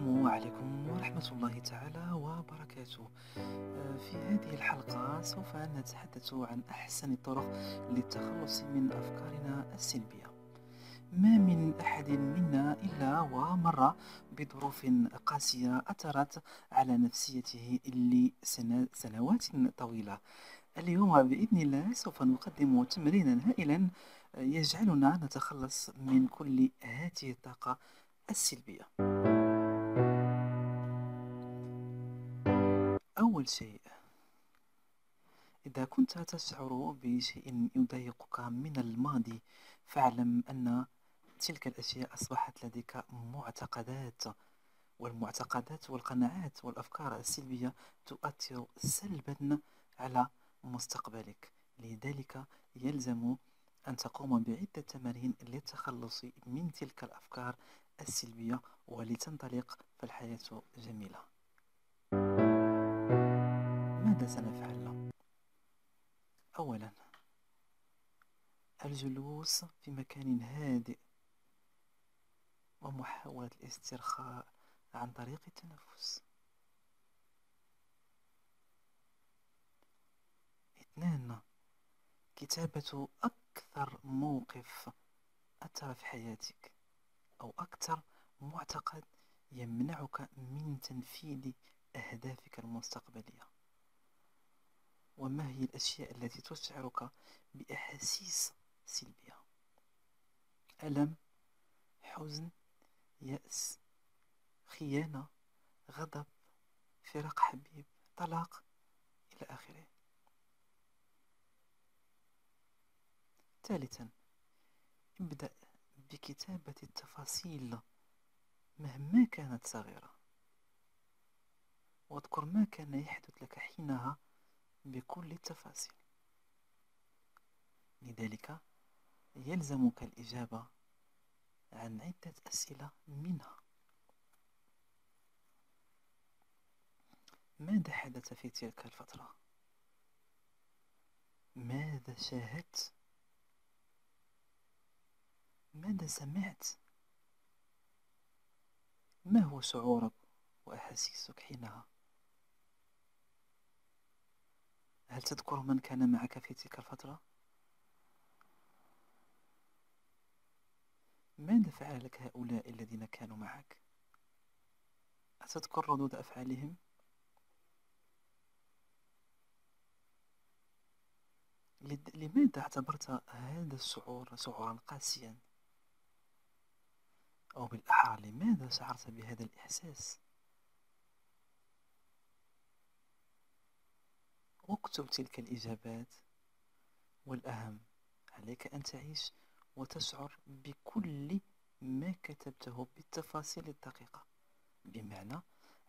السلام عليكم ورحمة الله تعالى وبركاته. في هذه الحلقة سوف نتحدث عن أحسن الطرق للتخلص من أفكارنا السلبية. ما من أحد منا إلا ومر بظروف قاسية أثرت على نفسيته لسنوات طويلة. اليوم بإذن الله سوف نقدم تمرينا هائلا يجعلنا نتخلص من كل هذه الطاقة السلبية. أول شيء، إذا كنت تشعر بشيء يضايقك من الماضي فاعلم أن تلك الأشياء أصبحت لديك معتقدات، والمعتقدات والقناعات والأفكار السلبية تؤثر سلبا على مستقبلك. لذلك يلزم أن تقوم بعدة تمارين للتخلص من تلك الأفكار السلبية ولتنطلق فالحياة جميلة. ماذا سنفعل؟ أولا، الجلوس في مكان هادئ ومحاولة الاسترخاء عن طريق التنفس. 2، كتابة أكثر موقف أثر في حياتك أو أكثر معتقد يمنعك من تنفيذ أهدافك المستقبلية، وما هي الأشياء التي تشعرك بأحاسيس سلبية: ألم، حزن، يأس، خيانة، غضب، فراق حبيب، طلاق، إلى آخره. 3، ابدأ بكتابة التفاصيل مهما كانت صغيرة، واذكر ما كان يحدث لك حينها بكل التفاصيل. لذلك يلزمك الإجابة عن عدة أسئلة منها: ماذا حدث في تلك الفترة؟ ماذا شاهدت؟ ماذا سمعت؟ ما هو شعورك وأحاسيسك حينها؟ هل تذكر من كان معك في تلك الفترة؟ ماذا فعل لك هؤلاء الذين كانوا معك؟ أتذكر ردود أفعالهم؟ لماذا اعتبرت هذا الشعور شعورا قاسيا؟ أو بالأحرى، لماذا شعرت بهذا الإحساس؟ واكتب تلك الإجابات، والأهم عليك أن تعيش وتشعر بكل ما كتبته بالتفاصيل الدقيقة، بمعنى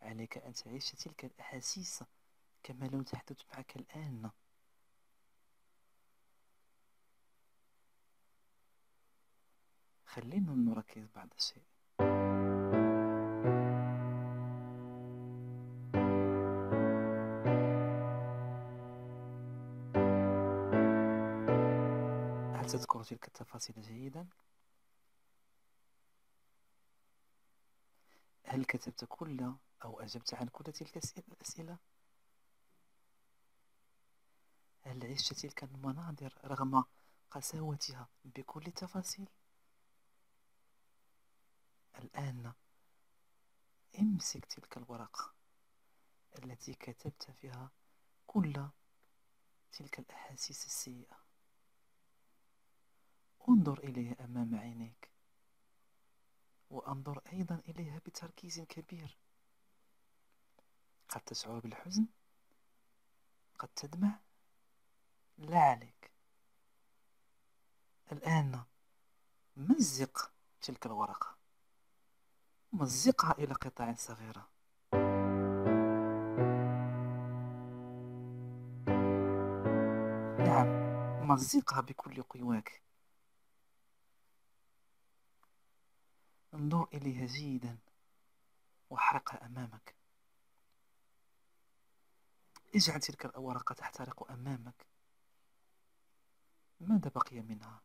عليك أن تعيش تلك الأحاسيس كما لو تحدث معك الآن. خلينا نركز بعض الشيء. هل تذكر تلك التفاصيل جيدا؟ هل كتبت كل أو أجبت عن كل تلك الأسئلة؟ هل عشت تلك المناظر رغم قساوتها بكل التفاصيل؟ الآن امسك تلك الورقة التي كتبت فيها كل تلك الأحاسيس السيئة، انظر إليها أمام عينيك، وانظر أيضا إليها بتركيز كبير. قد تشعر بالحزن، قد تدمع، لا عليك. الآن مزق تلك الورقة، مزقها إلى قطع صغيرة. نعم، مزقها بكل قواك، انظر إليها جيدا واحرقها أمامك. اجعل تلك الورقة تحترق أمامك. ماذا بقي منها؟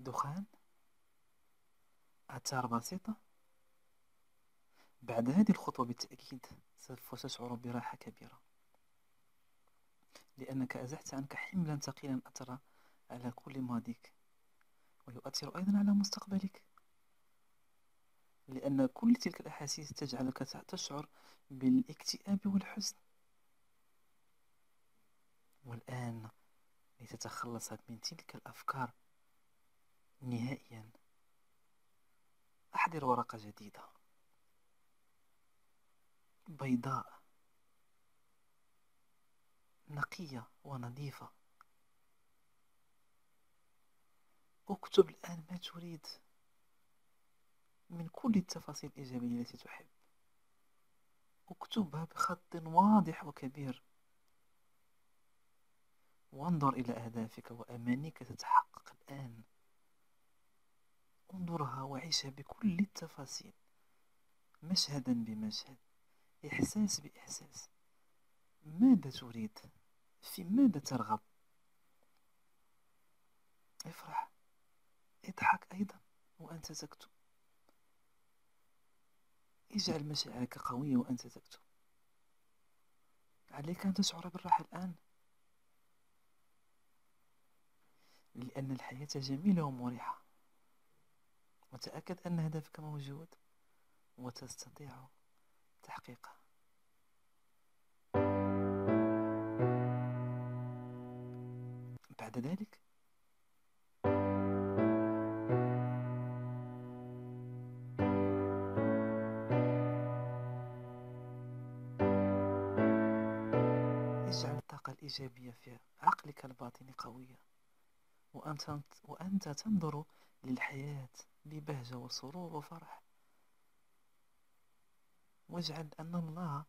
دخان؟ آثار بسيطة؟ بعد هذه الخطوة بالتأكيد سوف تشعر براحة كبيرة، لأنك أزحت عنك حملا ثقيلا أثر على كل ماضيك، ويؤثر أيضا على مستقبلك، لأن كل تلك الأحاسيس تجعلك تشعر بالاكتئاب والحزن. والآن لتتخلص من تلك الأفكار نهائيا، أحضر ورقة جديدة بيضاء نقية ونظيفة، اكتب الآن ما تريد من كل التفاصيل الإيجابية التي تحب، اكتبها بخط واضح وكبير، وانظر إلى أهدافك وأمانيك تتحقق الآن، انظرها وعيشها بكل التفاصيل، مشهدا بمشهد، إحساس بإحساس. ماذا تريد؟ في ماذا ترغب؟ افرح، اضحك أيضا وأنت تكتب، اجعل مشاعرك قوية وأنت تكتب. عليك أن تشعر بالراحة الآن، لأن الحياة جميلة ومريحة، وتأكد أن هدفك موجود وتستطيع تحقيقه. بعد ذلك اجعل الطاقة الإيجابية في عقلك الباطني قوية، وأنت تنظر للحياة ببهجة وسرور وفرح، واجعل أن الله،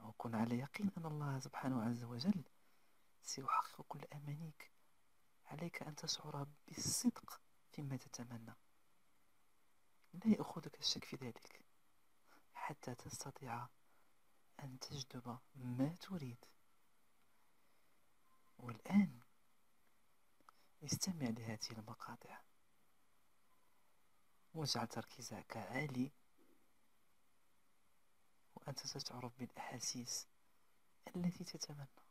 أو كن على يقين أن الله سبحانه عز وجل سيحقق كل أمانيك. عليك أن تشعر بالصدق فيما تتمنى، لا يأخذك الشك في ذلك، حتى تستطيع أن تجذب ما تريد. والآن استمع لهذه المقاطع، واجعل تركيزك عالي وأنت تشعر بالأحاسيس التي تتمنى.